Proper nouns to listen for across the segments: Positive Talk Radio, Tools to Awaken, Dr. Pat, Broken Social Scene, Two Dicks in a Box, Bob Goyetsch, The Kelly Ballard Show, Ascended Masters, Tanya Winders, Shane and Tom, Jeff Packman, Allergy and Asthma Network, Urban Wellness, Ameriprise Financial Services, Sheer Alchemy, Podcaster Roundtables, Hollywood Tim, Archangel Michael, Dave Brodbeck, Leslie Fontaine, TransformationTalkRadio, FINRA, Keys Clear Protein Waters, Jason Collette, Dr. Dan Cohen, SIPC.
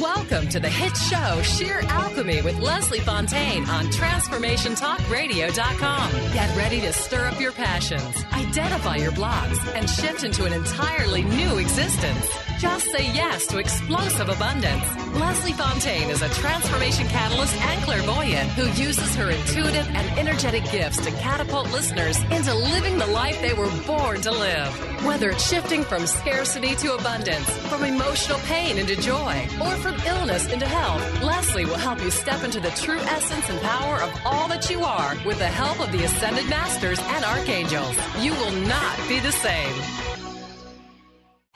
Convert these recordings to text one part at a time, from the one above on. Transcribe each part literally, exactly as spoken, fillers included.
Welcome to the hit show, Sheer Alchemy with Leslie Fontaine on Transformation Talk Radio dot com. Get ready to stir up your passions, identify your blocks, and shift into an entirely new existence. Just say yes to explosive abundance. Leslie Fontaine is a transformation catalyst and clairvoyant who uses her intuitive and energetic gifts to catapult listeners into living the life they were born to live. Whether it's shifting from scarcity to abundance, from emotional pain into joy, or from illness into health, Leslie will help you step into the true essence and power of all that you are with the help of the Ascended Masters and Archangels. You will not be the same.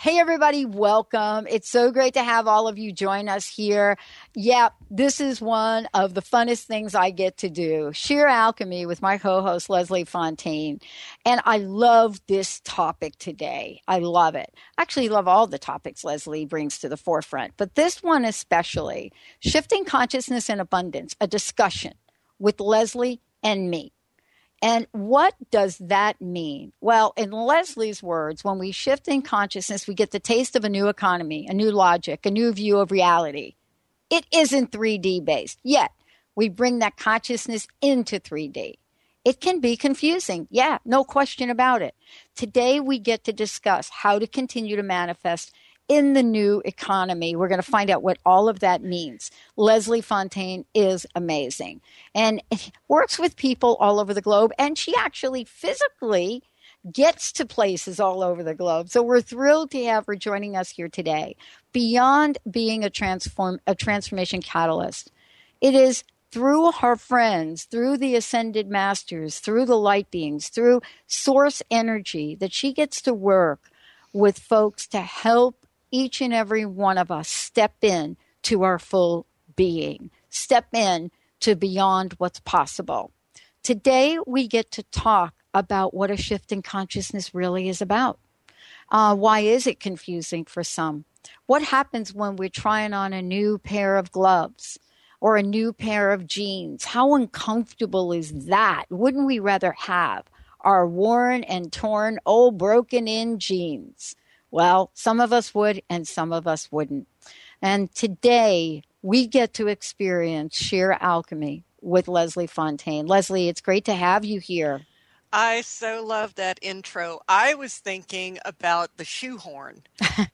Hey, everybody, welcome. It's so great to have all of you join us here. Yeah, this is one of the funnest things I get to do, Sheer Alchemy with my co-host, Leslie Fontaine. And I love this topic today. I love it. I actually love all the topics Leslie brings to the forefront, but this one especially, Shifting Consciousness in Abundance, a discussion with Leslie and me. And what does that mean? Well, in Leslie's words, when we shift in consciousness, we get the taste of a new economy, a new logic, a new view of reality. It isn't three D based, yet we bring that consciousness into three D. It can be confusing. Yeah, no question about it. Today, we get to discuss how to continue to manifest in the new economy. We're going to find out what all of that means. Leslie Fontaine is amazing and works with people all over the globe. And she actually physically gets to places all over the globe. So we're thrilled to have her joining us here today. Beyond being a transform, a transformation catalyst, it is through her friends, through the Ascended Masters, through the light beings, through source energy that she gets to work with folks to help each and every one of us step in to our full being, step in to beyond what's possible. Today, we get to talk about what a shift in consciousness really is about. Uh, why is it confusing for some? What happens when we're trying on a new pair of gloves or a new pair of jeans? How uncomfortable is that? Wouldn't we rather have our worn and torn, old, broken-in jeans? Well, some of us would and some of us wouldn't. And today we get to experience Sheer Alchemy with Leslie Fontaine. Leslie, it's great to have you here. I so love that intro. I was thinking about the shoehorn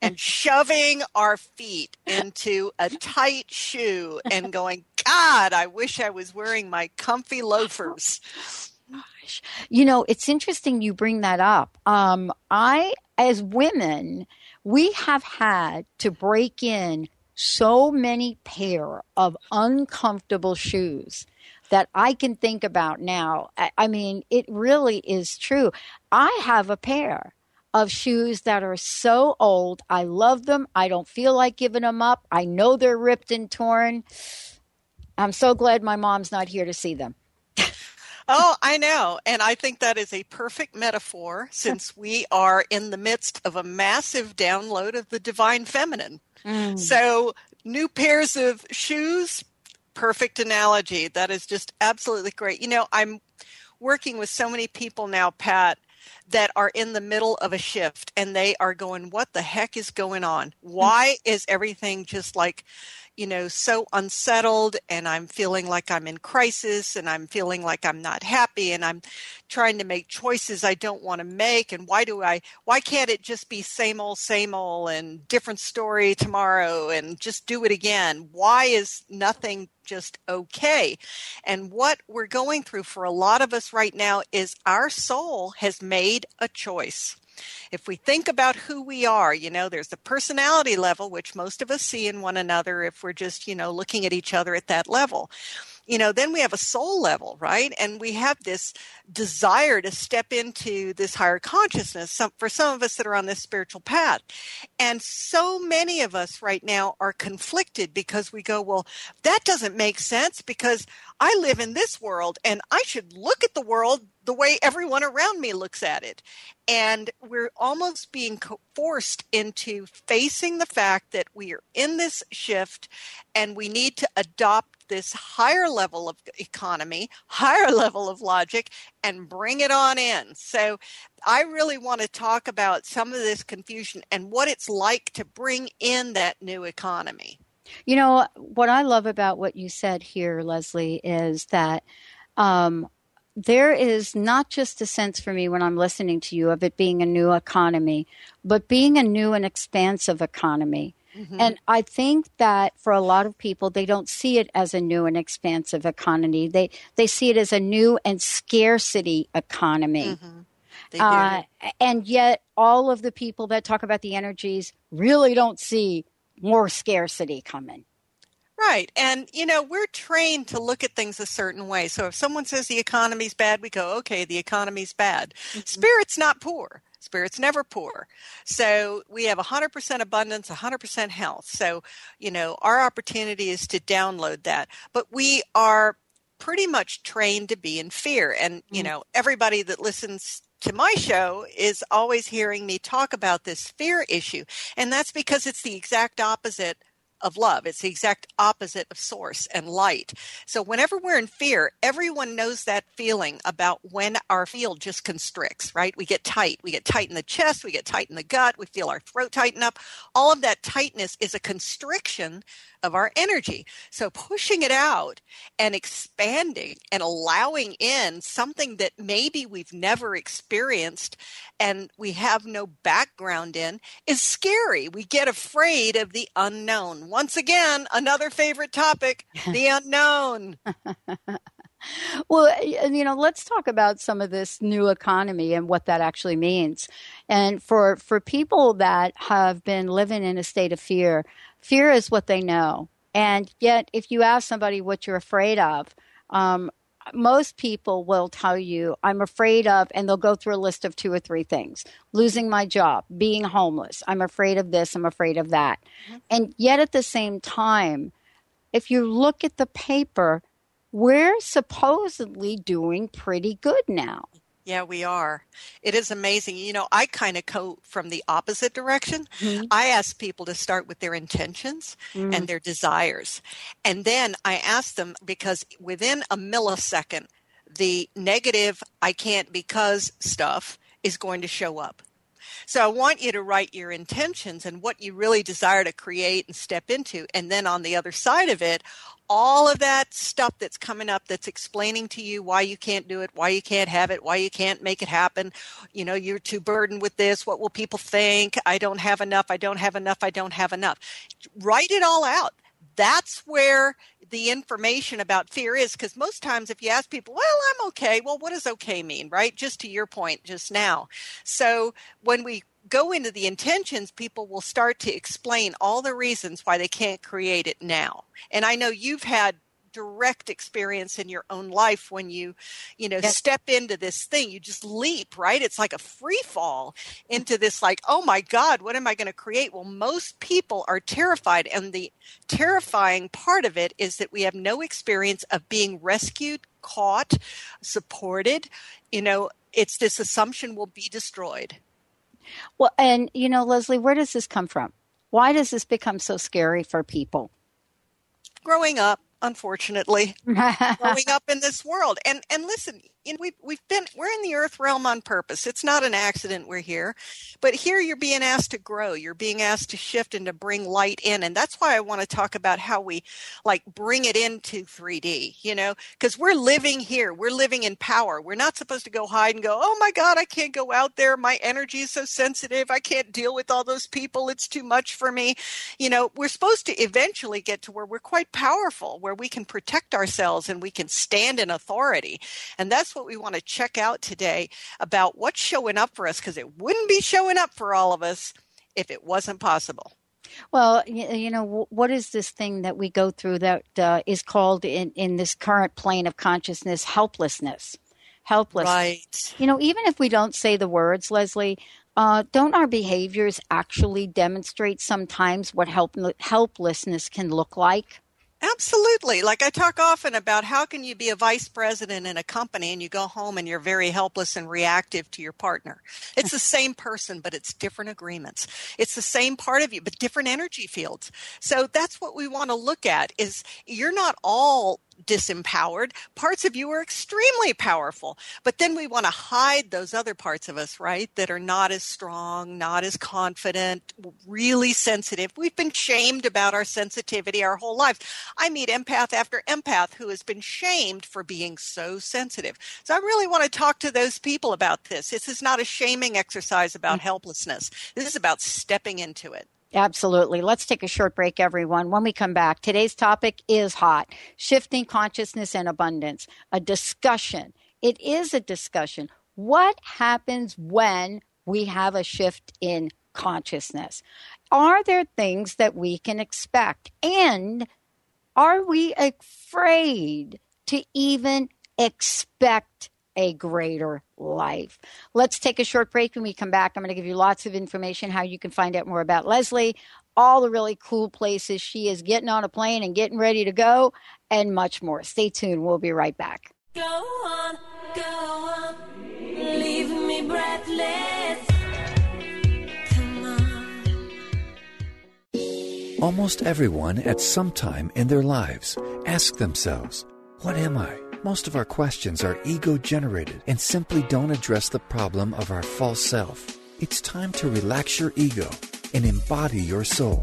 and shoving our feet into a tight shoe and going, God, I wish I was wearing my comfy loafers. Gosh. You know, it's interesting you bring that up. Um, I, as women, we have had to break in so many pair of uncomfortable shoes that I can think about now. I, I mean, it really is true. I have a pair of shoes that are so old. I love them. I don't feel like giving them up. I know they're ripped and torn. I'm so glad my mom's not here to see them. Oh, I know. And I think that is a perfect metaphor since we are in the midst of a massive download of the divine feminine. Mm. So new pairs of shoes, perfect analogy. That is just absolutely great. You know, I'm working with so many people now, Pat, that are in the middle of a shift and they are going, what the heck is going on? Why is everything just like, you know, so unsettled, and I'm feeling like I'm in crisis, and I'm feeling like I'm not happy, and I'm trying to make choices I don't want to make, and why do I, why can't it just be same old, same old, and different story tomorrow, and just do it again? Why is nothing just okay? And what we're going through for a lot of us right now is our soul has made a choice. If we think about who we are, you know, there's the personality level, which most of us see in one another if we're just, you know, looking at each other at that level. you know, then we have a soul level, right? And we have this desire to step into this higher consciousness, some, for some of us that are on this spiritual path. And so many of us right now are conflicted because we go, well, that doesn't make sense because I live in this world and I should look at the world the way everyone around me looks at it. And we're almost being forced into facing the fact that we are in this shift and we need to adopt this higher level of economy, higher level of logic, and bring it on in. So I really want to talk about some of this confusion and what it's like to bring in that new economy. You know, what I love about what you said here, Leslie, is that um, there is not just a sense for me when I'm listening to you of it being a new economy, but being a new and expansive economy. Mm-hmm. And I think that for a lot of people, they don't see it as a new and expansive economy. They they see it as a new and scarcity economy. Mm-hmm. They do. Uh, and yet all of the people that talk about the energies really don't see more scarcity coming. Right. And, you know, we're trained to look at things a certain way. So if someone says the economy's bad, we go, okay, the economy's bad. Mm-hmm. Spirit's not poor. Spirit's never poor. So we have one hundred percent abundance, one hundred percent health. So, you know, our opportunity is to download that. But we are pretty much trained to be in fear. And, you mm-hmm. know, everybody that listens to my show is always hearing me talk about this fear issue. And that's because it's the exact opposite of love. It's the exact opposite of source and light. So whenever we're in fear, everyone knows that feeling about when our field just constricts, right? We get tight. We get tight in the chest. We get tight in the gut. We feel our throat tighten up. All of that tightness is a constriction of our energy. So pushing it out and expanding and allowing in something that maybe we've never experienced and we have no background in is scary. We get afraid of the unknown. Once again, another favorite topic, the unknown. Well, you know, let's talk about some of this new economy and what that actually means. And for, for people that have been living in a state of fear, fear is what they know. And yet, if you ask somebody what you're afraid of, um, most people will tell you, I'm afraid of, and they'll go through a list of two or three things. Losing my job, being homeless, I'm afraid of this, I'm afraid of that. Mm-hmm. And yet at the same time, if you look at the paper, we're supposedly doing pretty good now. Yeah, we are. It is amazing. You know, I kind of go from the opposite direction. Mm-hmm. I ask people to start with their intentions mm-hmm. and their desires. And then I ask them, because within a millisecond, the negative I can't because stuff is going to show up. So I want you to write your intentions and what you really desire to create and step into. And then on the other side of it, all of that stuff that's coming up that's explaining to you why you can't do it, why you can't have it, why you can't make it happen. You know, you're too burdened with this. What will people think? I don't have enough. I don't have enough. I don't have enough. Write it all out. That's where the information about fear is, because most times if you ask people, well, I'm okay. Well, what does okay mean, right? Just to your point just now. So when we go into the intentions, people will start to explain all the reasons why they can't create it now. And I know you've had direct experience in your own life when you, you know, yes. step into this thing, you just leap, right? It's like a free fall into this, like, oh my God, what am I going to create? Well, most people are terrified. And the terrifying part of it is that we have no experience of being rescued, caught, supported. You know, it's this assumption we'll be destroyed. Well, and you know, Leslie, where does this come from? Why does this become so scary for people? Growing up, unfortunately, growing up in this world. And and listen, you know, we've, we've been, we're in the earth realm on purpose. It's not an accident we're here. But here you're being asked to grow. You're being asked to shift and to bring light in. And that's why I want to talk about how we like bring it into three D, you know, because we're living here. We're living in power. We're not supposed to go hide and go, oh, my God, I can't go out there. My energy is so sensitive. I can't deal with all those people. It's too much for me. You know, we're supposed to eventually get to where we're quite powerful, where we can protect ourselves and we can stand in authority. And that's what we want to check out today about what's showing up for us, because it wouldn't be showing up for all of us if it wasn't possible. Well, you know, what is this thing that we go through that uh, is called in, in this current plane of consciousness, helplessness? Helplessness. Right. You know, even if we don't say the words, Leslie, uh, don't our behaviors actually demonstrate sometimes what help, helplessness can look like? Absolutely. Like I talk often about how can you be a vice president in a company and you go home and you're very helpless and reactive to your partner. It's the same person, but it's different agreements. It's the same part of you, but different energy fields. So that's what we want to look at is you're not all disempowered. Parts of you are extremely powerful, but then we want to hide those other parts of us, right, that are not as strong, not as confident, really sensitive. We've been shamed about our sensitivity our whole lives. I meet empath after empath who has been shamed for being so sensitive. So I really want to talk to those people about this. This is not a shaming exercise about mm-hmm. helplessness. This is about stepping into it. Absolutely. Let's take a short break, everyone. When we come back, today's topic is hot, shifting consciousness and abundance, a discussion. It is a discussion. What happens when we have a shift in consciousness? Are there things that we can expect? And are we afraid to even expect a greater life? Let's take a short break. When we come back, I'm going to give you lots of information, how you can find out more about Leslie, all the really cool places she is getting on a plane and getting ready to go, and much more. Stay tuned. We'll be right back. Go on, go on, leave me breathless. Come on. Almost everyone at some time in their lives asks themselves, what am I? Most of our questions are ego-generated and simply don't address the problem of our false self. It's time to relax your ego and embody your soul.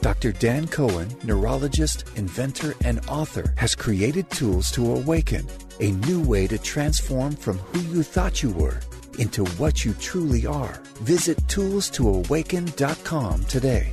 Doctor Dan Cohen, neurologist, inventor, and author, has created Tools to Awaken, a new way to transform from who you thought you were into what you truly are. Visit tools to awaken dot com today.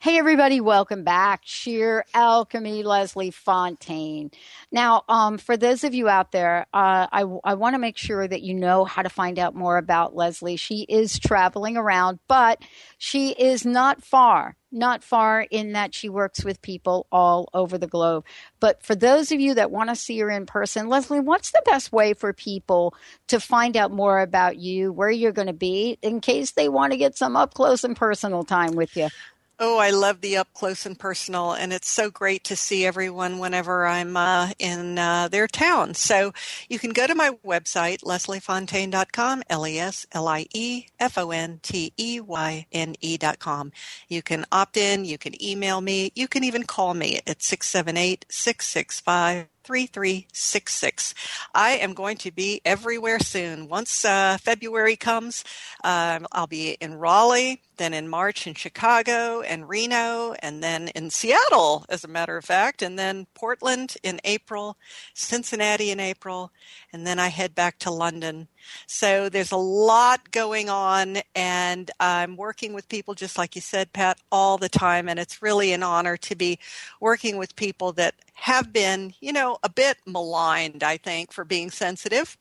Hey, everybody. Welcome back. Sheer Alchemy, Leslie Fontaine. Now, um, for those of you out there, uh, I, I want to make sure that you know how to find out more about Leslie. She is traveling around, but she is not far, not far in that she works with people all over the globe. But for those of you that want to see her in person, Leslie, what's the best way for people to find out more about you, where you're going to be, in case they want to get some up close and personal time with you? Oh, I love the up close and personal, and it's so great to see everyone whenever I'm uh, in uh, their town. So you can go to my website, leslie fontaine dot com, L E S L I E F O N T E Y N E dot com. You can opt in, you can email me, you can even call me at six seven eight, six six five, three three six six. I am going to be everywhere soon. Once uh, February comes, uh, I'll be in Raleigh, then in March in Chicago and Reno, and then in Seattle, as a matter of fact, and then Portland in April, Cincinnati in April, and then I head back to London. So there's a lot going on, and I'm working with people, just like you said, Pat, all the time, and it's really an honor to be working with people that have been, you know, a bit maligned, I think, for being sensitive,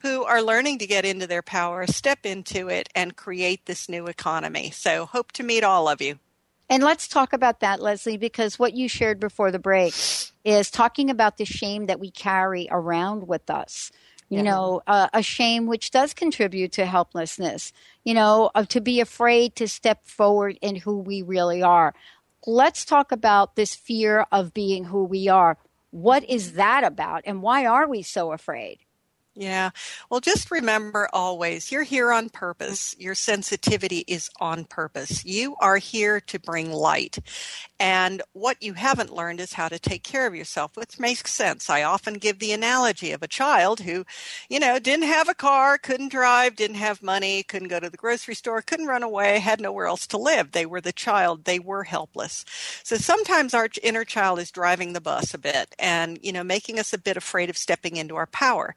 who are learning to get into their power, step into it, and create this new economy. So hope to meet all of you. And let's talk about that, Leslie, because what you shared before the break is talking about the shame that we carry around with us. You yeah. know, uh, a shame which does contribute to helplessness, you know, uh, to be afraid to step forward in who we really are. Let's talk about this fear of being who we are. What is that about, and why are we so afraid? Yeah. Well, just remember always, you're here on purpose. Your sensitivity is on purpose. You are here to bring light. And what you haven't learned is how to take care of yourself, which makes sense. I often give the analogy of a child who, you know, didn't have a car, couldn't drive, didn't have money, couldn't go to the grocery store, couldn't run away, had nowhere else to live. They were the child. They were helpless. So sometimes our inner child is driving the bus a bit and, you know, making us a bit afraid of stepping into our power.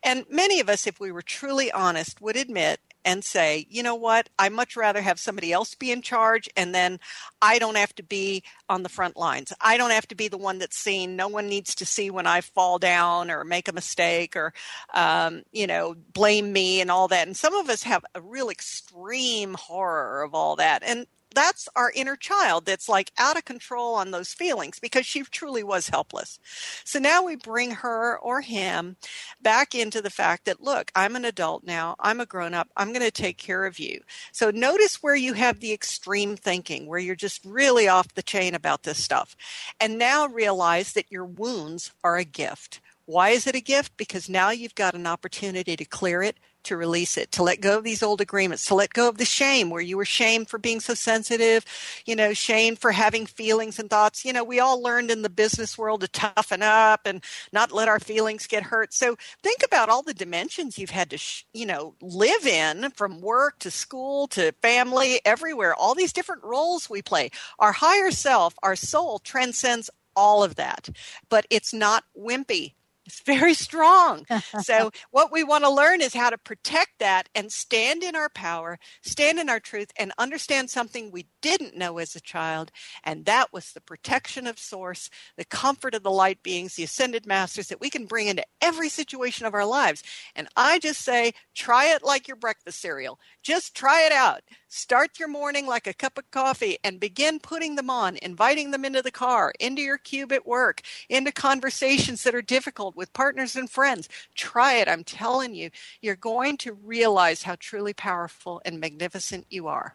And many of us, if we were truly honest, would admit and say, you know what, I much rather have somebody else be in charge, and then I don't have to be on the front lines. I don't have to be the one that's seen. No one needs to see when I fall down or make a mistake or, um, you know, blame me and all that. And some of us have a real extreme horror of all that. And that's our inner child that's like out of control on those feelings because she truly was helpless. So now we bring her or him back into the fact that, look, I'm an adult now. I'm a grown up. I'm going to take care of you. So notice where you have the extreme thinking, where you're just really off the chain about this stuff. And now realize that your wounds are a gift. Why is it a gift? Because now you've got an opportunity to clear it, to release it, to let go of these old agreements, to let go of the shame where you were shamed for being so sensitive, you know, shamed for having feelings and thoughts. You know, we all learned in the business world to toughen up and not let our feelings get hurt. So think about all the dimensions you've had to, sh- you know, live in, from work to school to family, everywhere, all these different roles we play. Our higher self, our soul transcends all of that, but it's not wimpy. It's very strong. So what we want to learn is how to protect that and stand in our power, stand in our truth, and understand something we didn't know as a child. And that was the protection of source, the comfort of the light beings, the ascended masters that we can bring into every situation of our lives. And I just say, try it like your breakfast cereal. Just try it out. Start your morning like a cup of coffee and begin putting them on, inviting them into the car, into your cube at work, into conversations that are difficult with partners and friends. Try it. I'm telling you, you're going to realize how truly powerful and magnificent you are.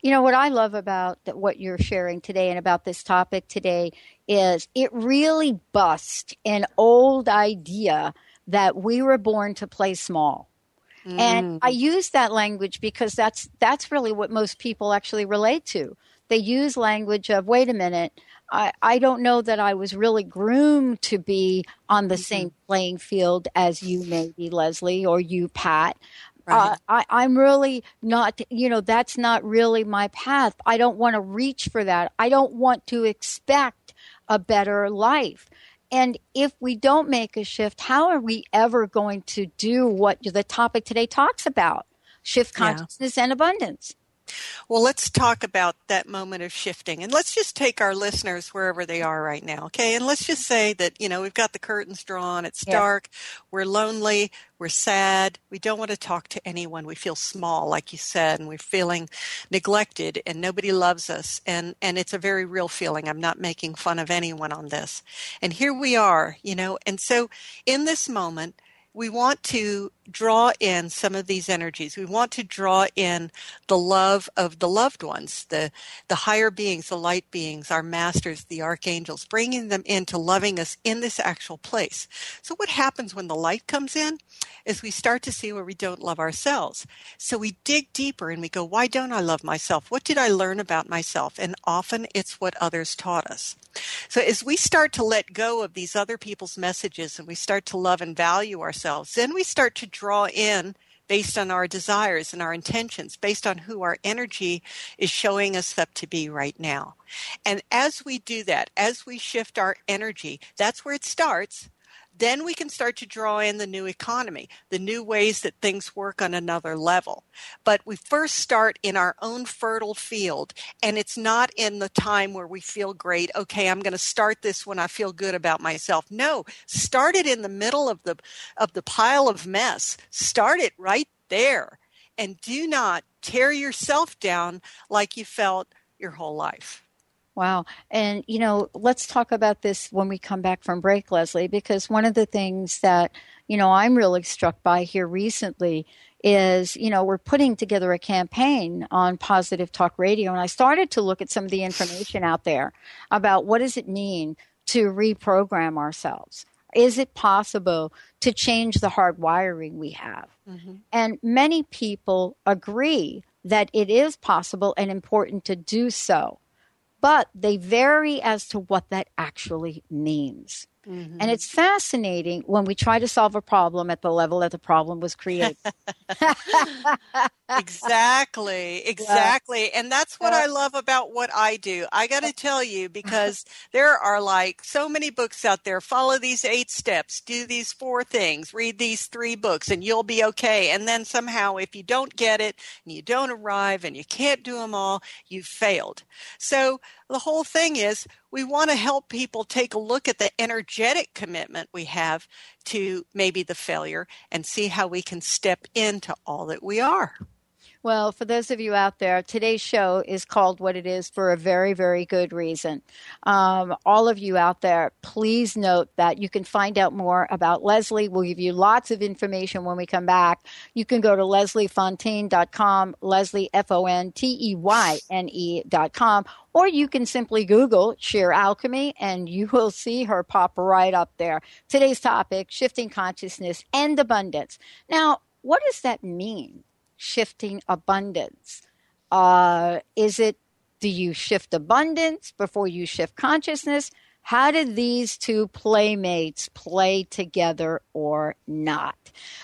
You know, what I love about what you're sharing today and about this topic today is it really busts an old idea that we were born to play small. And I use that language because that's that's really what most people actually relate to. They use language of, wait a minute, I, I don't know that I was really groomed to be on the mm-hmm. same playing field as you maybe, Leslie, or you, Pat. Right. Uh, I, I'm really not, you know, that's not really my path. I don't want to reach for that. I don't want to expect a better life. And if we don't make a shift, how are we ever going to do what the topic today talks about? Shift consciousness yeah. and abundance. Well, let's talk about that moment of shifting. And let's just take our listeners wherever they are right now, okay? And let's just say that, you know, we've got the curtains drawn, it's yeah. dark, we're lonely, we're sad, we don't want to talk to anyone, we feel small, like you said, and we're feeling neglected and nobody loves us. And, and it's a very real feeling. I'm not making fun of anyone on this. And here we are, you know, and so in this moment, we want to draw in some of these energies. We want to draw in the love of the loved ones, the, the higher beings, the light beings, our masters, the archangels, bringing them into loving us in this actual place. So what happens when the light comes in is we start to see where we don't love ourselves. So we dig deeper and we go, why don't I love myself? What did I learn about myself? And often it's what others taught us. So as we start to let go of these other people's messages and we start to love and value ourselves, then we start to draw in based on our desires and our intentions, based on who our energy is showing us up to be right now. And as we do that, as we shift our energy, that's where it starts. Then we can start to draw in the new economy, the new ways that things work on another level. But we first start in our own fertile field, and it's not in the time where we feel great, okay, I'm going to start this when I feel good about myself. No, start it in the middle of the of the pile of mess. Start it right there, and do not tear yourself down like you felt your whole life. Wow. And, you know, let's talk about this when we come back from break, Leslie, because one of the things that, you know, I'm really struck by here recently is, you know, we're putting together a campaign on Positive Talk Radio. And I started to look at some of the information out there about what does it mean to reprogram ourselves? Is it possible to change the hard wiring we have? Mm-hmm. And many people agree that it is possible and important to do so. But they vary as to what that actually means. Mm-hmm. And it's fascinating when we try to solve a problem at the level that the problem was created. Exactly, exactly. Yeah. And that's what yeah. I love about what I do. I got to tell you, because there are like so many books out there, follow these eight steps, do these four things, read these three books, and you'll be okay. And then somehow if you don't get it and you don't arrive and you can't do them all, you've failed. So the whole thing is, we want to help people take a look at the energetic commitment we have to maybe the failure and see how we can step into all that we are. Well, for those of you out there, today's show is called What It Is for a very, very good reason. Um, all of you out there, please note that you can find out more about Leslie. We'll give you lots of information when we come back. You can go to leslie fontaine dot com, Leslie, F O N T E Y N E dot com, or you can simply Google Sheer Alchemy and you will see her pop right up there. Today's topic, shifting consciousness and abundance. Now, what does that mean? Shifting abundance. Uh, is it, do you shift abundance before you shift consciousness? How did these two playmates play together or not?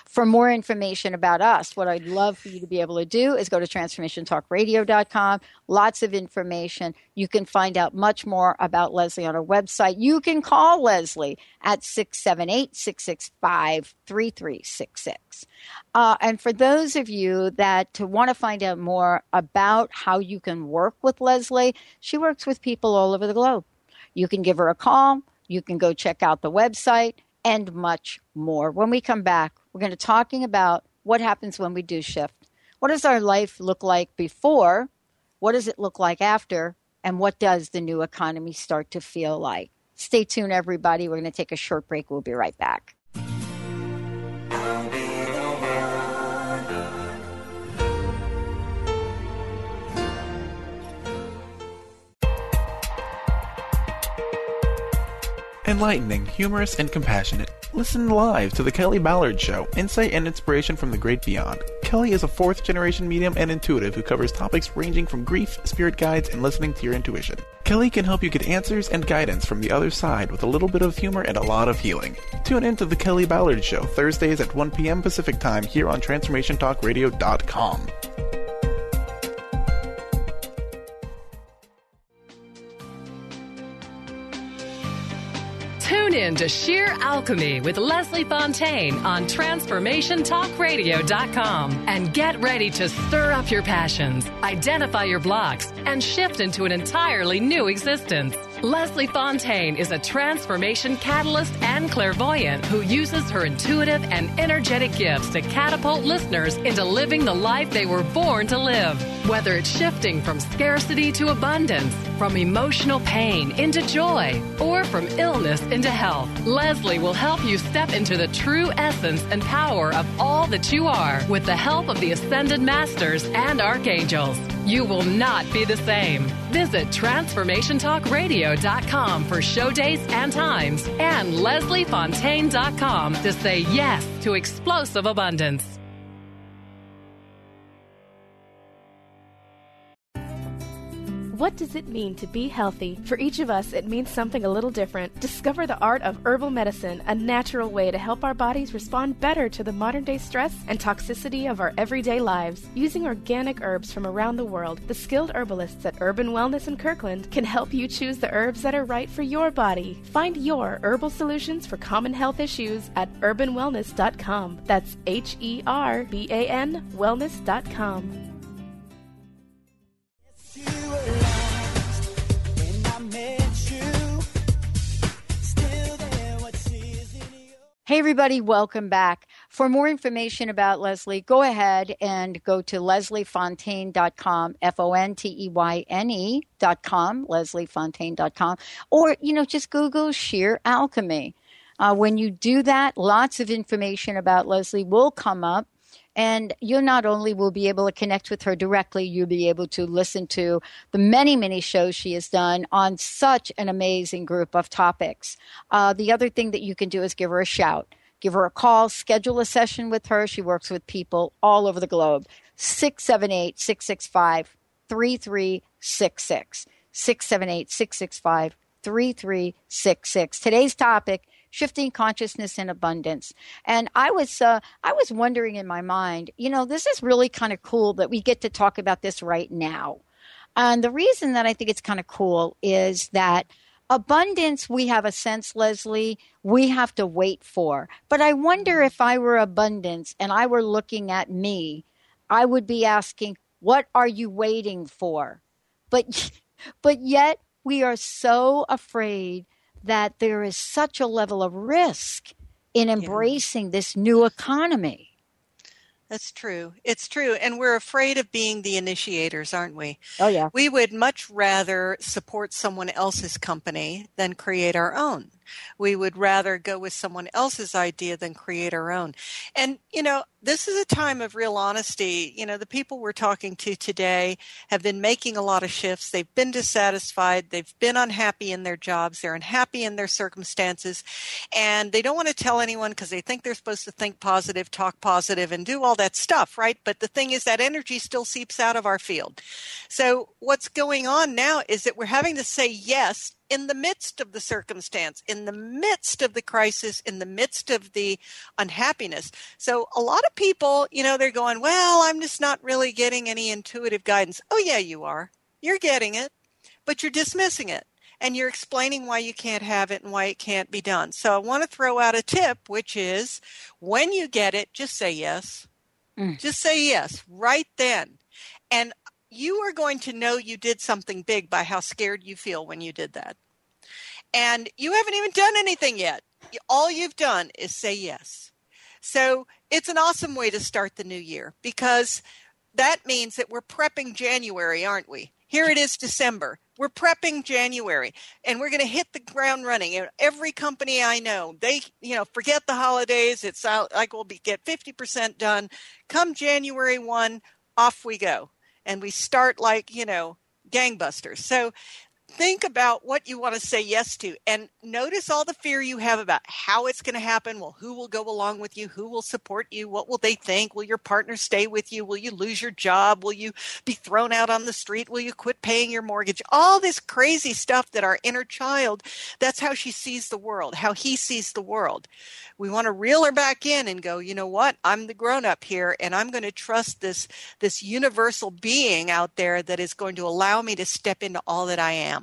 For more information about us, what I'd love for you to be able to do is go to transformation talk radio dot com. Lots of information. You can find out much more about Leslie on her website. You can call Leslie at six seven eight, six six five, three three six six. Uh, and for those of you that want to find out more about how you can work with Leslie, she works with people all over the globe. You can give her a call. You can go check out the website and much more. When we come back, we're going to be talking about what happens when we do shift. What does our life look like before? What does it look like after? And what does the new economy start to feel like? Stay tuned, everybody. We're going to take a short break. We'll be right back. Enlightening, humorous, and compassionate. Listen live to The Kelly Ballard Show, insight and inspiration from the great beyond. Kelly is a fourth-generation medium and intuitive who covers topics ranging from grief, spirit guides, and listening to your intuition. Kelly can help you get answers and guidance from the other side with a little bit of humor and a lot of healing. Tune in to The Kelly Ballard Show, Thursdays at one p.m. Pacific Time, here on transformation talk radio dot com. Tune in to Sheer Alchemy with Leslie Fontaine on transformation talk radio dot com and get ready to stir up your passions, identify your blocks, and shift into an entirely new existence. Leslie Fontaine is a transformation catalyst and clairvoyant who uses her intuitive and energetic gifts to catapult listeners into living the life they were born to live. Whether it's shifting from scarcity to abundance, from emotional pain into joy, or from illness into health, Leslie will help you step into the true essence and power of all that you are with the help of the Ascended Masters and Archangels. You will not be the same. Visit Transformation Talk Radio dot com for show dates and times and Leslie Fontaine dot com to say yes to explosive abundance. What does it mean to be healthy? For each of us, it means something a little different. Discover the art of herbal medicine, a natural way to help our bodies respond better to the modern-day stress and toxicity of our everyday lives. Using organic herbs from around the world, the skilled herbalists at Urban Wellness in Kirkland can help you choose the herbs that are right for your body. Find your herbal solutions for common health issues at urban wellness dot com. That's H E R B A N wellness dot com. Hey, everybody, welcome back. For more information about Leslie, go ahead and go to Leslie Fontaine dot com, F O N T E Y N E dot com, Leslie Fontaine dot com, or, you know, just Google Sheer Alchemy. Uh, when you do that, lots of information about Leslie will come up, and you not only will be able to connect with her directly, you'll be able to listen to the many, many shows she has done on such an amazing group of topics. Uh, the other thing that you can do is give her a shout. Give her a call, schedule a session with her. She works with people all over the globe. six seven eight, six six five, three three six six. six seven eight, six six five, three three six six. Today's topic, shifting consciousness and abundance. And I was, uh, I was wondering in my mind, you know, this is really kind of cool that we get to talk about this right now. And the reason that I think it's kind of cool is that abundance, we have a sense, Leslie, we have to wait for. But I wonder if I were abundance and I were looking at me, I would be asking, what are you waiting for? But, but yet we are so afraid that there is such a level of risk in embracing yeah. this new economy. That's true. It's true. And we're afraid of being the initiators, aren't we? Oh, yeah. We would much rather support someone else's company than create our own. We would rather go with someone else's idea than create our own. And, you know, this is a time of real honesty. You know, the people we're talking to today have been making a lot of shifts. They've been dissatisfied. They've been unhappy in their jobs. They're unhappy in their circumstances. And they don't want to tell anyone because they think they're supposed to think positive, talk positive, and do all that stuff, right? But the thing is that energy still seeps out of our field. So what's going on now is that we're having to say yes in the midst of the circumstance, in the midst of the crisis, in the midst of the unhappiness. So a lot of people, you know, they're going, well, I'm just not really getting any intuitive guidance. Oh, yeah, you are. You're getting it, but you're dismissing it. And you're explaining why you can't have it and why it can't be done. So I want to throw out a tip, which is when you get it, just say yes. Mm. Just say yes right then. And you are going to know you did something big by how scared you feel when you did that. And you haven't even done anything yet. All you've done is say yes. So it's an awesome way to start the new year because that means that we're prepping January, aren't we? Here it is December. We're prepping January, and we're going to hit the ground running. And every company I know, they, you know, forget the holidays. It's like we'll be, get fifty percent done. Come January first, off we go. And we start like, you know, gangbusters. So think about what you want to say yes to and notice all the fear you have about how it's going to happen. Well, who will go along with you? Who will support you? What will they think? Will your partner stay with you? Will you lose your job? Will you be thrown out on the street? Will you quit paying your mortgage? All this crazy stuff that our inner child, that's how she sees the world, how he sees the world. We want to reel her back in and go, you know what? I'm the grown up here and I'm going to trust this, this universal being out there that is going to allow me to step into all that I am.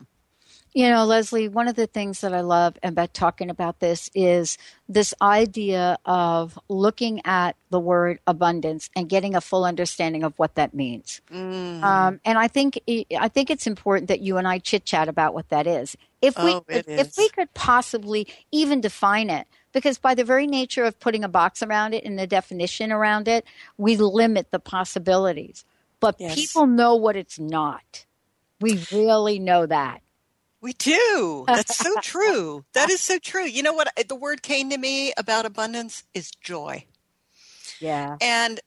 You know, Leslie, one of the things that I love about talking about this is this idea of looking at the word abundance and getting a full understanding of what that means. Mm. Um, and I think I think it's important that you and I chit chat about what that is. If we oh, could, if we could possibly even define it, because by the very nature of putting a box around it and the definition around it, we limit the possibilities. But yes. people know what it's not. We really know that. We do. That's so true. That is so true. You know what? The word came to me about abundance is joy. Yeah. And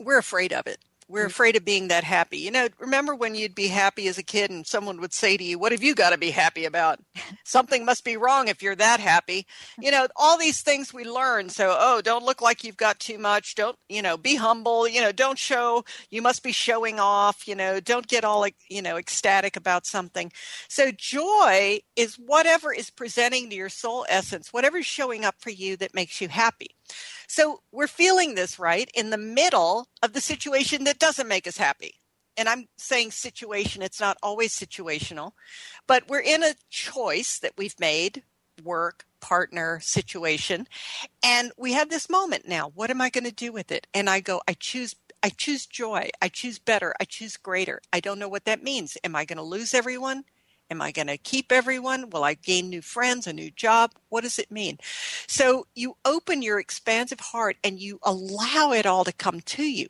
we're afraid of it. We're afraid of being that happy. You know, remember when you'd be happy as a kid and someone would say to you, what have you got to be happy about? Something must be wrong if you're that happy. You know, all these things we learn. So, oh, don't look like you've got too much. Don't, you know, be humble. You know, don't show, you must be showing off. You know, don't get all, you know, ecstatic about something. So joy is whatever is presenting to your soul essence, whatever's showing up for you that makes you happy. So we're feeling this, right, in the middle of the situation that doesn't make us happy. And I'm saying situation, it's not always situational, but we're in a choice that we've made, work, partner, situation, and we have this moment now. What am I going to do with it? And I go, I choose I choose joy. I choose better. I choose greater. I don't know what that means. Am I going to lose everyone? Am I going to keep everyone? Will I gain new friends, a new job? What does it mean? So you open your expansive heart and you allow it all to come to you.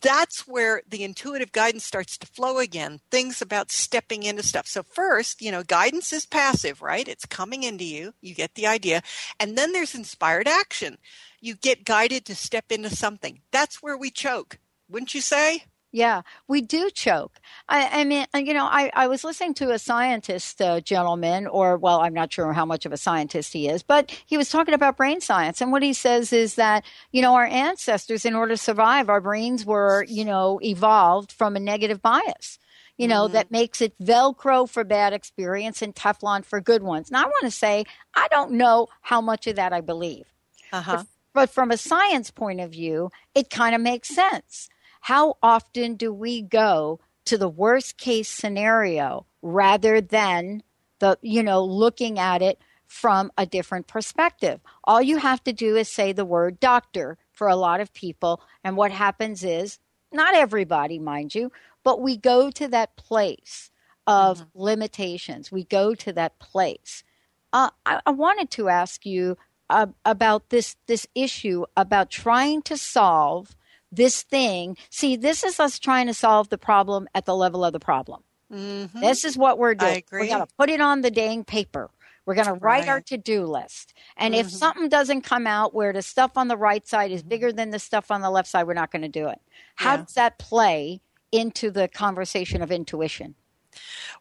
That's where the intuitive guidance starts to flow again, things about stepping into stuff. So first, you know, guidance is passive, right? It's coming into you. You get the idea. And then there's inspired action. You get guided to step into something. That's where we choke, wouldn't you say? Yeah, we do choke. I, I mean, you know, I, I was listening to a scientist uh, gentleman, or, well, I'm not sure how much of a scientist he is, but he was talking about brain science. And what he says is that, you know, our ancestors, in order to survive, our brains were, you know, evolved from a negative bias, you know, mm-hmm. that makes it Velcro for bad experience and Teflon for good ones. Now, I want to say, I don't know how much of that I believe. Uh-huh. But, but from a science point of view, it kind of makes sense. How often do we go to the worst case scenario rather than the, you know, looking at it from a different perspective? All you have to do is say the word doctor for a lot of people. And what happens is, not everybody, mind you, but we go to that place of mm-hmm. limitations. We go to that place. Uh, I, I wanted to ask you uh, about this, this issue about trying to solve this thing. See, this is us trying to solve the problem at the level of the problem. Mm-hmm. This is what we're doing. We're going to put it on the dang paper. We're going to write right. our to-do list. And mm-hmm. if something doesn't come out where the stuff on the right side is bigger than the stuff on the left side, we're not going to do it. How yeah. does that play into the conversation of intuition?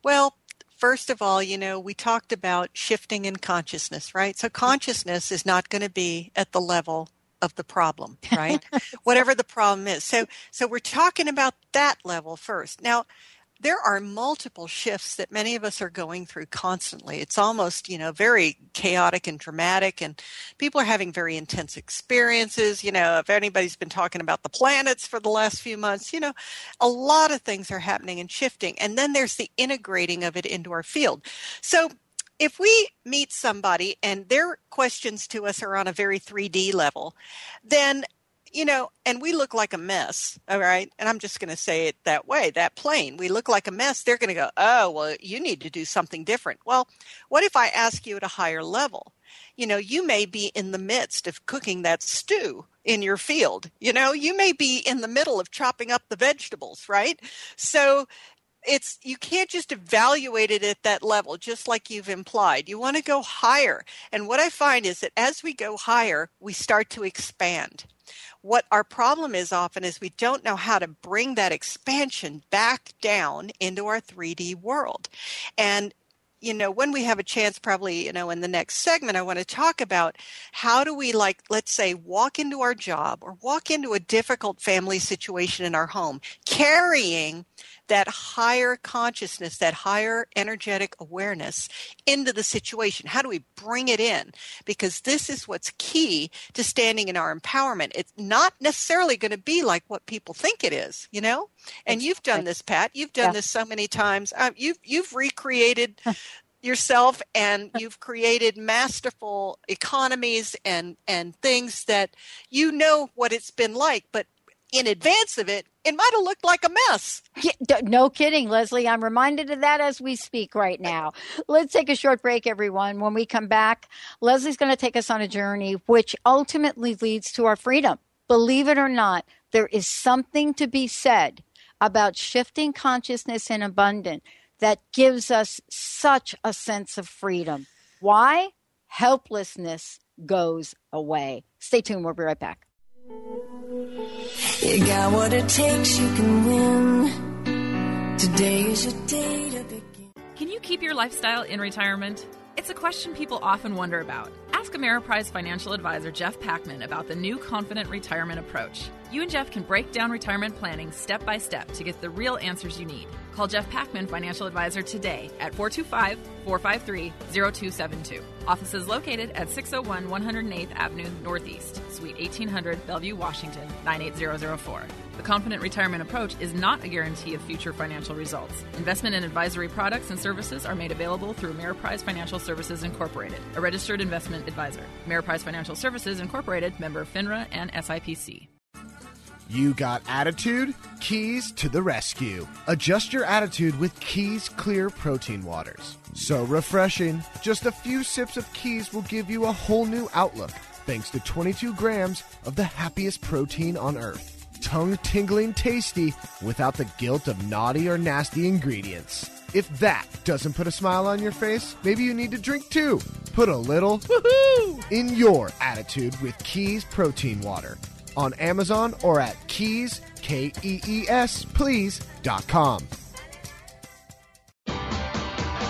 Well, first of all, you know, we talked about shifting in consciousness, right? So consciousness is not going to be at the level of the problem, right? Whatever the problem is. So so we're talking about that level first. Now, there are multiple shifts that many of us are going through constantly. It's almost, you know, very chaotic and dramatic, and people are having very intense experiences. You know, if anybody's been talking about the planets for the last few months, you know, a lot of things are happening and shifting. And then there's the integrating of it into our field. So if we meet somebody and their questions to us are on a very three D level, then, you know, and we look like a mess, all right? And I'm just going to say it that way, that plain. We look like a mess. They're going to go, oh, well, you need to do something different. Well, what if I ask you at a higher level? You know, you may be in the midst of cooking that stew in your field. You know, you may be in the middle of chopping up the vegetables, right? So It's you can't just evaluate it at that level, just like you've implied. You want to go higher. And what I find is that as we go higher, we start to expand. What our problem is often is we don't know how to bring that expansion back down into our three D world. And you know, when we have a chance, probably, you know, in the next segment, I want to talk about how do we, like, let's say, walk into our job or walk into a difficult family situation in our home, carrying that higher consciousness, that higher energetic awareness into the situation. How do we bring it in? Because this is what's key to standing in our empowerment. It's not necessarily going to be like what people think it is, you know? And you've done this, Pat. You've done yeah. this so many times. Um, you've, you've recreated yourself, and you've created masterful economies and, and things that you know what it's been like, but in advance of it, it might have looked like a mess. Yeah, no kidding, Leslie. I'm reminded of that as we speak right now. Let's take a short break, everyone. When we come back, Leslie's going to take us on a journey which ultimately leads to our freedom. Believe it or not, there is something to be said about shifting consciousness in abundance that gives us such a sense of freedom. Why? Helplessness goes away. Stay tuned. We'll be right back. You got what it takes, you can win. Today is your day to begin. Can you keep your lifestyle in retirement? It's a question people often wonder about. Ask Ameriprise Financial Advisor Jeff Packman about the new Confident Retirement Approach. You and Jeff can break down retirement planning step by step to get the real answers you need. Call Jeff Packman, Financial Advisor, today at four two five, four five three, zero two seven two. Office is located at six oh one one hundred eighth Avenue Northeast, Suite eighteen hundred, Bellevue, Washington, nine eight zero zero four. The Confident Retirement Approach is not a guarantee of future financial results. Investment and advisory products and services are made available through Ameriprise Financial Services Incorporated, a registered investment advisor. Ameriprise Financial Services Incorporated, member FINRA and S I P C. You got attitude? Keys to the rescue. Adjust your attitude with Keys Clear Protein Waters. So refreshing. Just a few sips of Keys will give you a whole new outlook, thanks to twenty-two grams of the happiest protein on earth. Tongue-tingling tasty without the guilt of naughty or nasty ingredients. If that doesn't put a smile on your face, maybe you need to drink too. Put a little woo-hoo in your attitude with Keys Protein Water. On Amazon or at Keys, K E E S, please, dot com.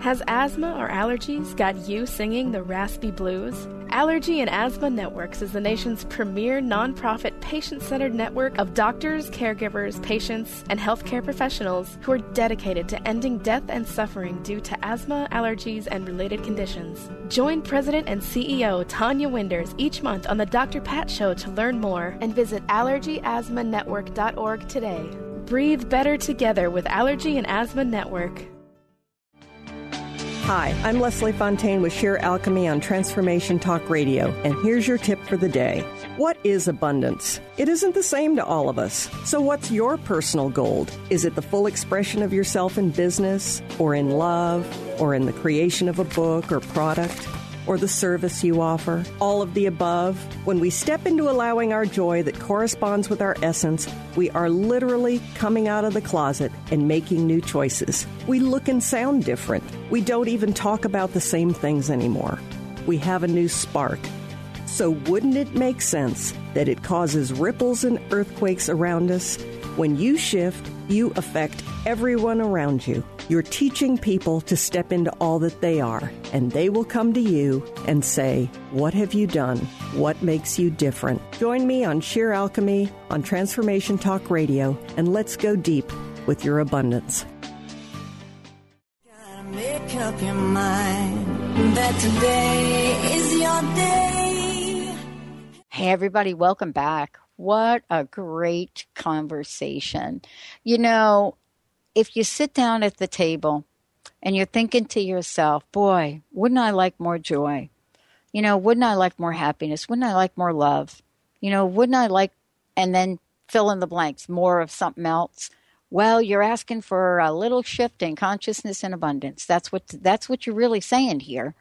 Has asthma or allergies got you singing the raspy blues? Allergy and Asthma Networks is the nation's premier nonprofit patient-centered network of doctors, caregivers, patients, and healthcare professionals who are dedicated to ending death and suffering due to asthma, allergies, and related conditions. Join President and C E O Tanya Winders each month on the Doctor Pat Show to learn more, and visit allergy asthma network dot org today. Breathe better together with Allergy and Asthma Network. Hi, I'm Leslie Fontaine with Sheer Alchemy on Transformation Talk Radio, and here's your tip for the day. What is abundance? It isn't the same to all of us. So what's your personal gold? Is it the full expression of yourself in business, or in love, or in the creation of a book or product, or the service you offer? All of the above. When we step into allowing our joy that corresponds with our essence, we are literally coming out of the closet and making new choices. We look and sound different. We don't even talk about the same things anymore. We have a new spark. So wouldn't it make sense that it causes ripples and earthquakes around us? When you shift, you affect everyone around you. You're teaching people to step into all that they are, and they will come to you and say, what have you done? What makes you different? Join me on Sheer Alchemy on Transformation Talk Radio, and let's go deep with your abundance. Gotta make up your mind that today is your day. Hey, everybody, welcome back. What a great conversation. You know, if you sit down at the table and you're thinking to yourself, boy, wouldn't I like more joy? You know, wouldn't I like more happiness? Wouldn't I like more love? You know, wouldn't I like, and then fill in the blanks, more of something else? Well, you're asking for a little shift in consciousness and abundance. That's what, that's what you're really saying here.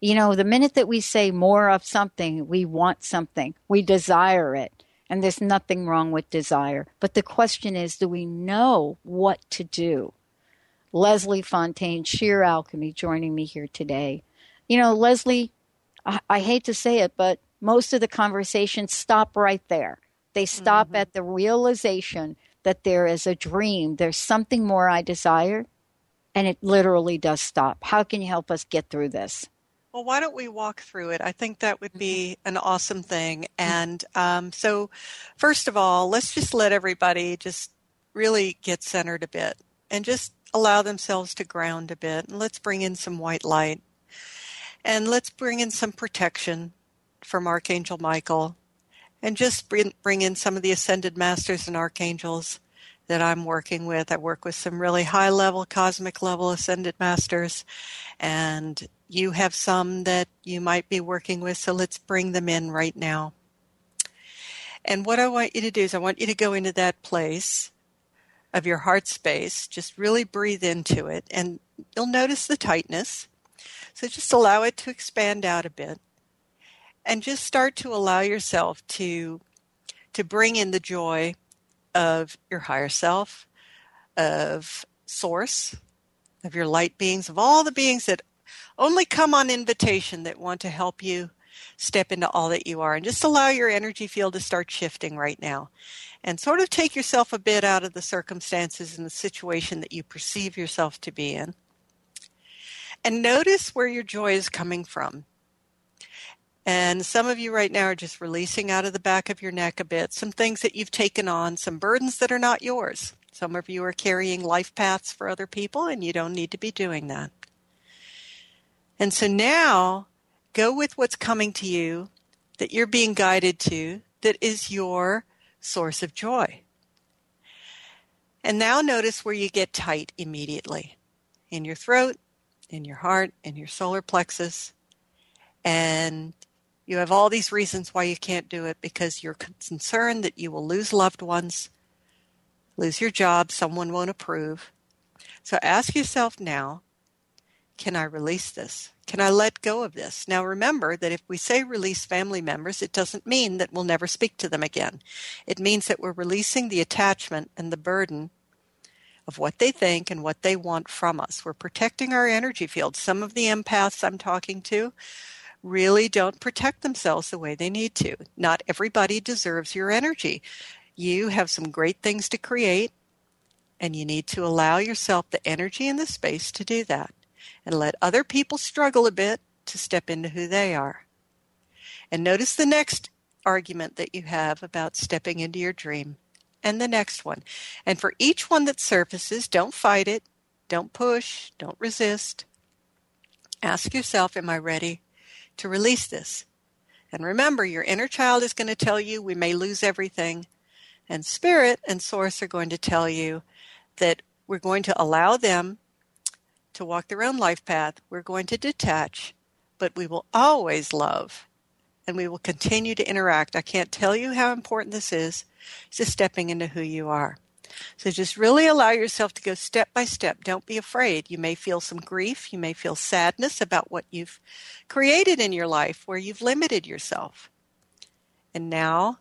You know, the minute that we say more of something, we want something, we desire it. And there's nothing wrong with desire. But the question is, do we know what to do? Leslie Fontaine, Sheer Alchemy, joining me here today. You know, Leslie, I, I hate to say it, but most of the conversations stop right there. They stop mm-hmm. at the realization that there is a dream. There's something more I desire. and it literally does stop. How can you help us get through this? Well, why don't we walk through it? I think that would be an awesome thing. And um, so first of all, let's just let everybody just really get centered a bit and just allow themselves to ground a bit. And let's bring in some white light. And let's bring in some protection from Archangel Michael. And just bring in some of the Ascended Masters and Archangels that I'm working with. I work with some really high-level, cosmic-level Ascended Masters. And you have some that you might be working with, so let's bring them in right now. And what I want you to do is I want you to go into that place of your heart space. Just really breathe into it, and you'll notice the tightness. So just allow it to expand out a bit. And just start to allow yourself to to bring in the joy of your higher self, of source, of your light beings, of all the beings that only come on invitation that want to help you step into all that you are. And just allow your energy field to start shifting right now. And sort of take yourself a bit out of the circumstances and the situation that you perceive yourself to be in. And notice where your joy is coming from. And some of you right now are just releasing out of the back of your neck a bit, some things that you've taken on, some burdens that are not yours. Some of you are carrying life paths for other people, and you don't need to be doing that. And so now, go with what's coming to you, that you're being guided to, that is your source of joy. And now notice where you get tight immediately, in your throat, in your heart, in your solar plexus, and you have all these reasons why you can't do it because you're concerned that you will lose loved ones, lose your job, someone won't approve. So ask yourself now, can I release this? Can I let go of this? Now remember that if we say release family members, it doesn't mean that we'll never speak to them again. It means that we're releasing the attachment and the burden of what they think and what they want from us. We're protecting our energy field. Some of the empaths I'm talking to really don't protect themselves the way they need to. Not everybody deserves your energy. You have some great things to create, and you need to allow yourself the energy and the space to do that. And let other people struggle a bit to step into who they are. And notice the next argument that you have about stepping into your dream, and the next one. And for each one that surfaces, don't fight it, don't push, don't resist. Ask yourself, am I ready to release this? And remember, your inner child is going to tell you we may lose everything, and spirit and source are going to tell you that we're going to allow them to walk their own life path. We're going to detach, but we will always love, and we will continue to interact. I can't tell you how important this is, just stepping into who you are. So just really allow yourself to go step by step. Don't be afraid. You may feel some grief. You may feel sadness about what you've created in your life, where you've limited yourself. And now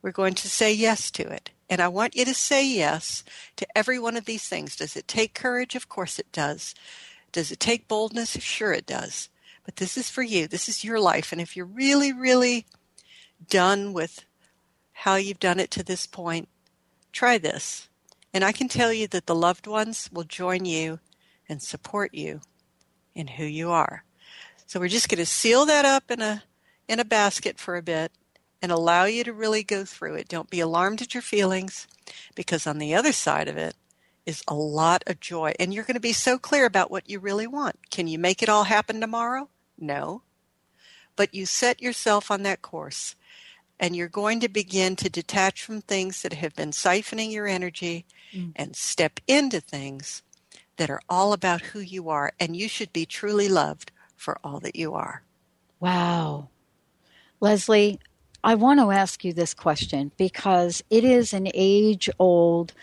we're going to say yes to it. And I want you to say yes to every one of these things. Does it take courage? Of course it does. Does it take boldness? Sure it does. But this is for you. This is your life. And if you're really, really done with how you've done it to this point, try this. And I can tell you that the loved ones will join you and support you in who you are. So we're just going to seal that up in a in a basket for a bit and allow you to really go through it. Don't be alarmed at your feelings, because on the other side of it is a lot of joy. And you're going to be so clear about what you really want. Can you make it all happen tomorrow? No. But you set yourself on that course. And you're going to begin to detach from things that have been siphoning your energy mm. and step into things that are all about who you are. And you should be truly loved for all that you are. Wow. Leslie, I want to ask you this question because it is an age-old,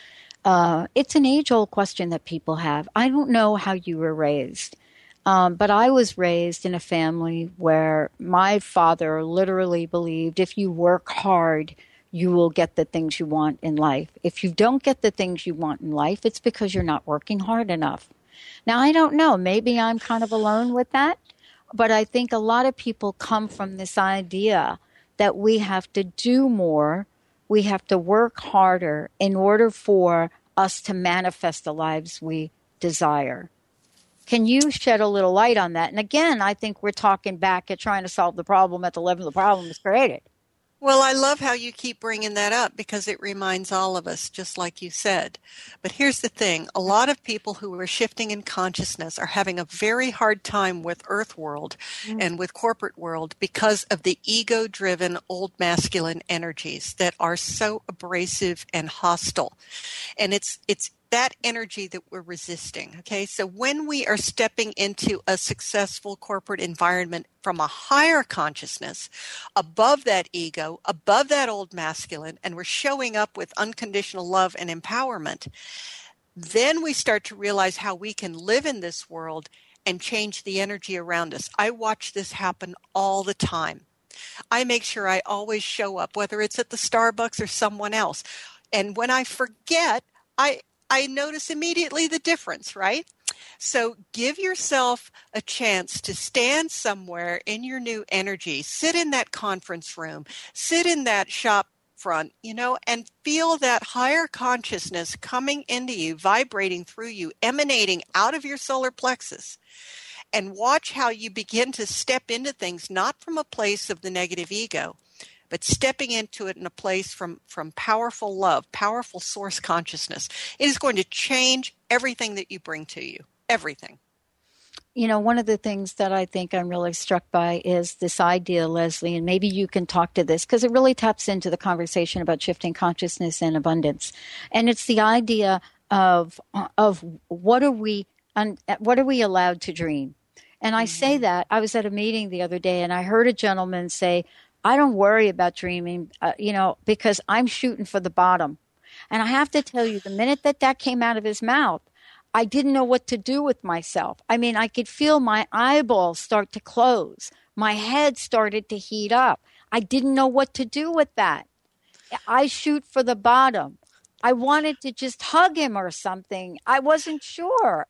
uh, it's an age-old question that people have. I don't know how you were raised. Um, but I was raised in a family where my father literally believed if you work hard, you will get the things you want in life. If you don't get the things you want in life, it's because you're not working hard enough. Now, I don't know. Maybe I'm kind of alone with that. But I think a lot of people come from this idea that we have to do more. We have to work harder in order for us to manifest the lives we desire. Can you shed a little light on that? And again, I think we're talking back at trying to solve the problem at the level the problem is created. Well, I love how you keep bringing that up because it reminds all of us, just like you said. But here's the thing. A lot of people who are shifting in consciousness are having a very hard time with earth world mm-hmm. and with corporate world because of the ego-driven old masculine energies that are so abrasive and hostile. And it's it's that energy that we're resisting, okay? So when we are stepping into a successful corporate environment from a higher consciousness, above that ego, above that old masculine, and we're showing up with unconditional love and empowerment, then we start to realize how we can live in this world and change the energy around us. I watch this happen all the time. I make sure I always show up, whether it's at the Starbucks or someone else. And when I forget, I... I notice immediately the difference, right? So give yourself a chance to stand somewhere in your new energy, sit in that conference room, sit in that shop front, you know, and feel that higher consciousness coming into you, vibrating through you, emanating out of your solar plexus. And watch how you begin to step into things, not from a place of the negative ego, but stepping into it in a place from, from powerful love, powerful source consciousness. It is going to change everything that you bring to you, everything. You know, one of the things that I think I'm really struck by is this idea, Leslie, and maybe you can talk to this because it really taps into the conversation about shifting consciousness and abundance. And it's the idea of of what are we what are we allowed to dream? And I mm-hmm. say that, I was at a meeting the other day and I heard a gentleman say, I don't worry about dreaming, uh, you know, because I'm shooting for the bottom. And I have to tell you, the minute that that came out of his mouth, I didn't know what to do with myself. I mean, I could feel my eyeballs start to close. My head started to heat up. I didn't know what to do with that. I shoot for the bottom. I wanted to just hug him or something. I wasn't sure.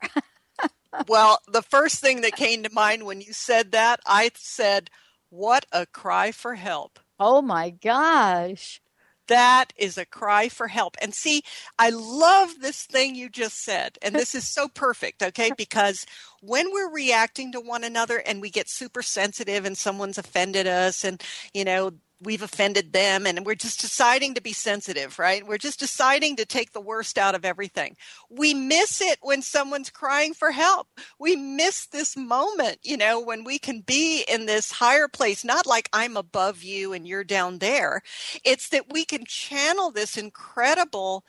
Well, the first thing that came to mind when you said that, I said, what a cry for help. Oh, my gosh. That is a cry for help. And see, I love this thing you just said. And this is so perfect, okay? Because when we're reacting to one another and we get super sensitive and someone's offended us and, you know, we've offended them and we're just deciding to be sensitive, right? We're just deciding to take the worst out of everything. We miss it when someone's crying for help. We miss this moment, you know, when we can be in this higher place, not like I'm above you and you're down there. It's that we can channel this incredible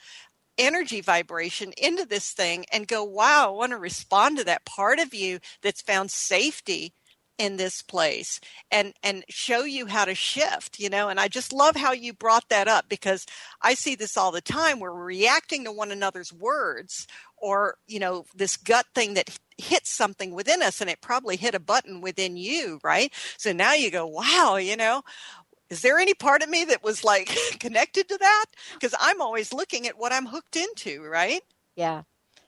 energy vibration into this thing and go, wow, I want to respond to that part of you that's found safety in this place and, and show you how to shift, you know, and I just love how you brought that up because I see this all the time. We're reacting to one another's words or, you know, this gut thing that hits something within us and it probably hit a button within you, right? So now you go, wow, you know, is there any part of me that was like connected to that? Because I'm always looking at what I'm hooked into, right? Yeah.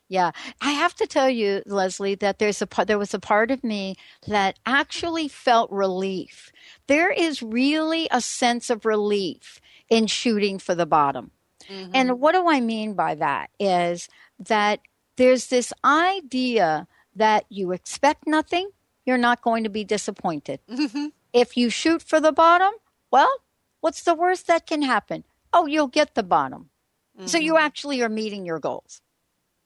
Yeah, I have to tell you, Leslie, that there's a there was a part of me that actually felt relief. There is really a sense of relief in shooting for the bottom. Mm-hmm. And what do I mean by that is that there's this idea that you expect nothing, you're not going to be disappointed. Mm-hmm. If you shoot for the bottom, well, what's the worst that can happen? Oh, you'll get the bottom. Mm-hmm. So you actually are meeting your goals.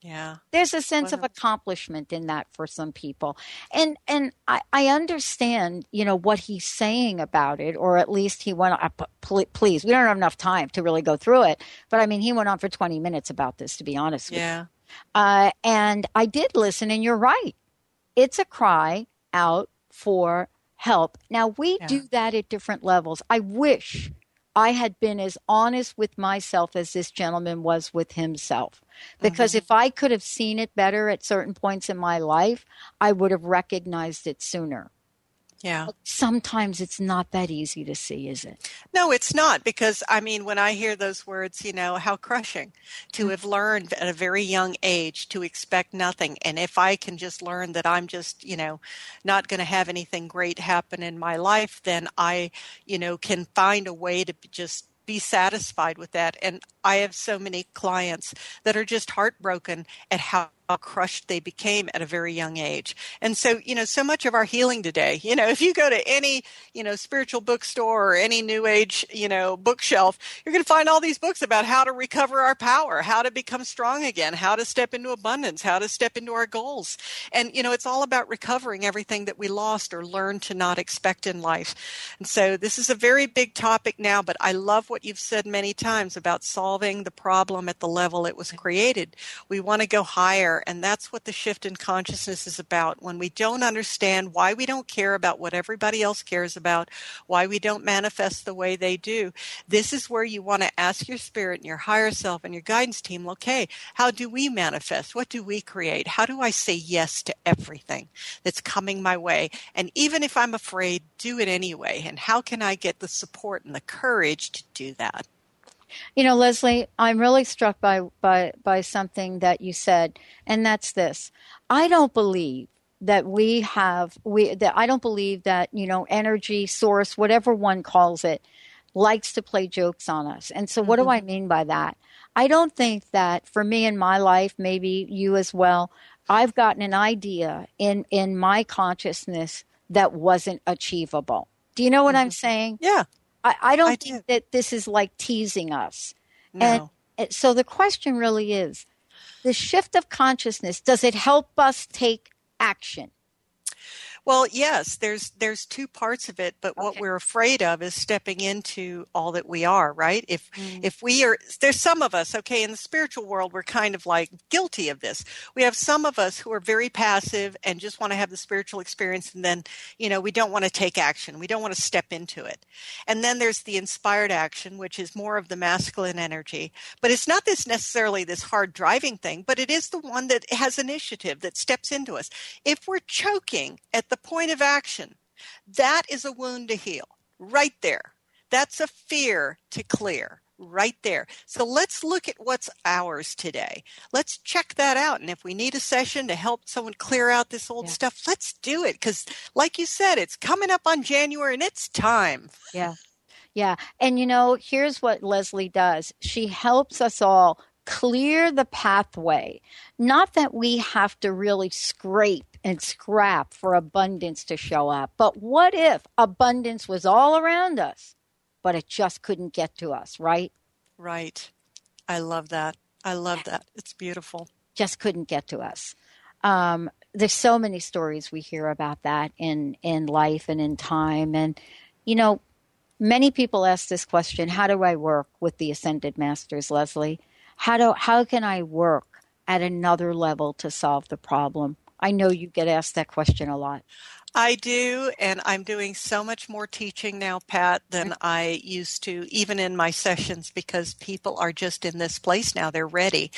Yeah, there's a sense wow. of accomplishment in that for some people. And and I, I understand, you know, what he's saying about it, or at least he went on, please, we don't have enough time to really go through it. But I mean, he went on for twenty minutes about this, to be honest with yeah. you. Uh, and I did listen, and you're right. It's a cry out for help. Now, we yeah. do that at different levels. I wish I had been as honest with myself as this gentleman was with himself. Because mm-hmm. if I could have seen it better at certain points in my life, I would have recognized it sooner. Yeah. But sometimes it's not that easy to see, is it? No, it's not. Because, I mean, when I hear those words, you know, how crushing to mm-hmm. have learned at a very young age to expect nothing. And if I can just learn that I'm just, you know, not going to have anything great happen in my life, then I, you know, can find a way to just be satisfied with that. And I have so many clients that are just heartbroken at how how crushed they became at a very young age. And so, you know, so much of our healing today, you know, if you go to any, you know, spiritual bookstore or any new age, you know, bookshelf, you're going to find all these books about how to recover our power, how to become strong again, how to step into abundance, how to step into our goals. And, you know, it's all about recovering everything that we lost or learned to not expect in life. And so this is a very big topic now, but I love what you've said many times about solving the problem at the level it was created. We want to go higher. And that's what the shift in consciousness is about. When we don't understand why we don't care about what everybody else cares about, why we don't manifest the way they do, this is where you want to ask your spirit and your higher self and your guidance team, okay, how do we manifest? What do we create? How do I say yes to everything that's coming my way? And even if I'm afraid, do it anyway. And how can I get the support and the courage to do that? You know, Leslie, I'm really struck by, by, by something that you said, and that's this. I don't believe that we have, we that I don't believe that, you know, energy, source, whatever one calls it, likes to play jokes on us. And so what mm-hmm. do I mean by that? I don't think that for me in my life, maybe you as well, I've gotten an idea in, in my consciousness that wasn't achievable. Do you know what mm-hmm. I'm saying? Yeah. I don't I think do. that this is like teasing us. No. And so the question really is, the shift of consciousness, does it help us take action? Well, yes, there's there's two parts of it, but okay. what we're afraid of is stepping into all that we are, right? If mm. if we are, there's some of us, okay, in the spiritual world, we're kind of like guilty of this. We have some of us who are very passive and just want to have the spiritual experience, and then, you know, we don't want to take action. We don't want to step into it. And then there's the inspired action, which is more of the masculine energy. But it's not this necessarily this hard driving thing, but it is the one that has initiative, that steps into us. If we're choking at the point of action, that is a wound to heal right there. That's a fear to clear right there. So let's look at what's ours today. Let's check that out. And if we need a session to help someone clear out this old yeah. stuff, let's do it. Because like you said, it's coming up on January and it's time. Yeah. Yeah. And you know, here's what Leslie does. She helps us all clear the pathway. Not that we have to really scrape and scrap for abundance to show up. But what if abundance was all around us, but it just couldn't get to us, right? Right. I love that. I love that. It's beautiful. Just couldn't get to us. Um, there's so many stories we hear about that in, in life and in time. And, you know, many people ask this question, how do I work with the Ascended Masters, Leslie? How do how can I work at another level to solve the problem? I know you get asked that question a lot. I do, and I'm doing so much more teaching now, Pat, than I used to, even in my sessions, because people are just in this place now. They're ready.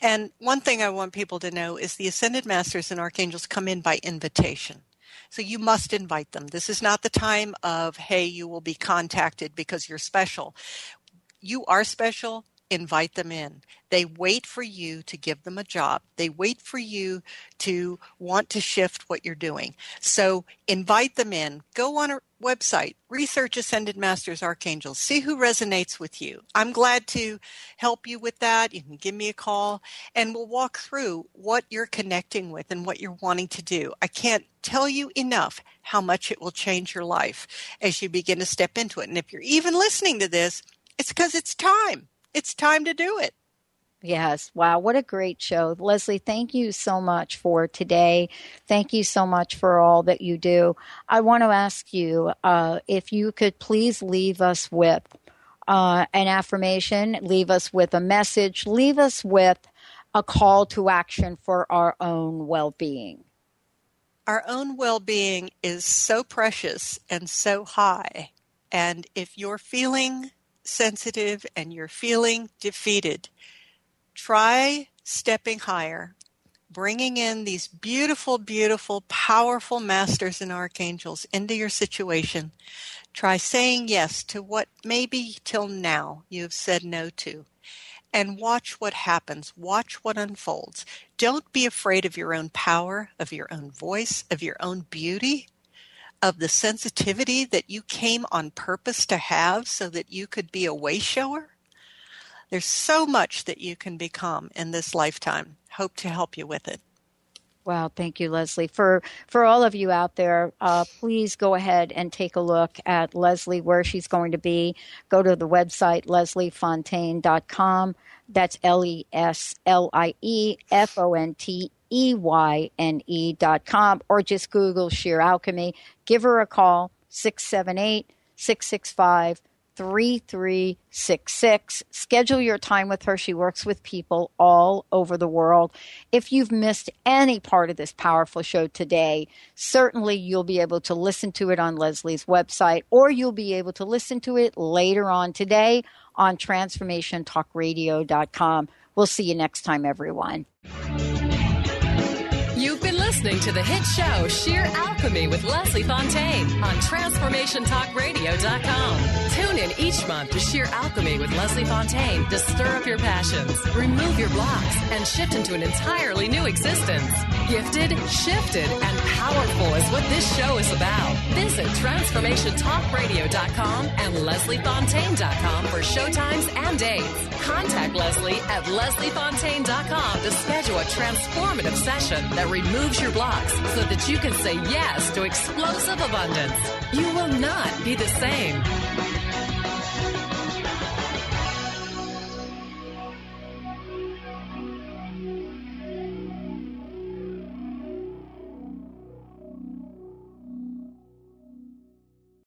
And one thing I want people to know is the Ascended Masters and Archangels come in by invitation. So you must invite them. This is not the time of, hey, you will be contacted because you're special. You are special. Invite them in. They wait for you to give them a job. They wait for you to want to shift what you're doing. So invite them in. Go on a website, research Ascended Masters, Archangels. See who resonates with you. I'm glad to help you with that. You can give me a call and we'll walk through what you're connecting with and what you're wanting to do. I can't tell you enough how much it will change your life as you begin to step into it. And if you're even listening to this, it's because it's time. It's time to do it. Yes. Wow. What a great show. Leslie, thank you so much for today. Thank you so much for all that you do. I want to ask you uh, if you could please leave us with uh, an affirmation, leave us with a message, leave us with a call to action for our own well-being. Our own well-being is so precious and so high. And if you're feeling sensitive and you're feeling defeated, try stepping higher, bringing in these beautiful, beautiful, powerful masters and archangels into your situation. Try saying yes to what maybe till now you've said no to, and watch what happens. Watch what unfolds. Don't be afraid of your own power, of your own voice, of your own beauty, of the sensitivity that you came on purpose to have so that you could be a way shower. There's so much that you can become in this lifetime. Hope to help you with it. Wow, thank you, Leslie. For for all of you out there, uh, please go ahead and take a look at Leslie, where she's going to be. Go to the website, leslie fontaine dot com. That's L E S L I E F O N T E Y N E dot com. Or just Google Sheer Alchemy. Give her a call, six seven eight, six six five, three three six six. Schedule your time with her. She works with people all over the world. If you've missed any part of this powerful show today, certainly you'll be able to listen to it on Leslie's website, or you'll be able to listen to it later on today on transformation talk radio dot com. We'll see you next time, everyone. You've been listening to the hit show Sheer Alchemy with Leslie Fontaine on transformation talk radio dot com. Tune in each month to Sheer Alchemy with Leslie Fontaine to stir up your passions, remove your blocks, and shift into an entirely new existence. Gifted, shifted, and powerful is what this show is about. Visit transformation talk radio dot com and leslie fontaine dot com for showtimes and dates. Contact Leslie at leslie fontaine dot com to schedule a transformative session that removes your blocks so that you can say yes to explosive abundance. You will not be the same.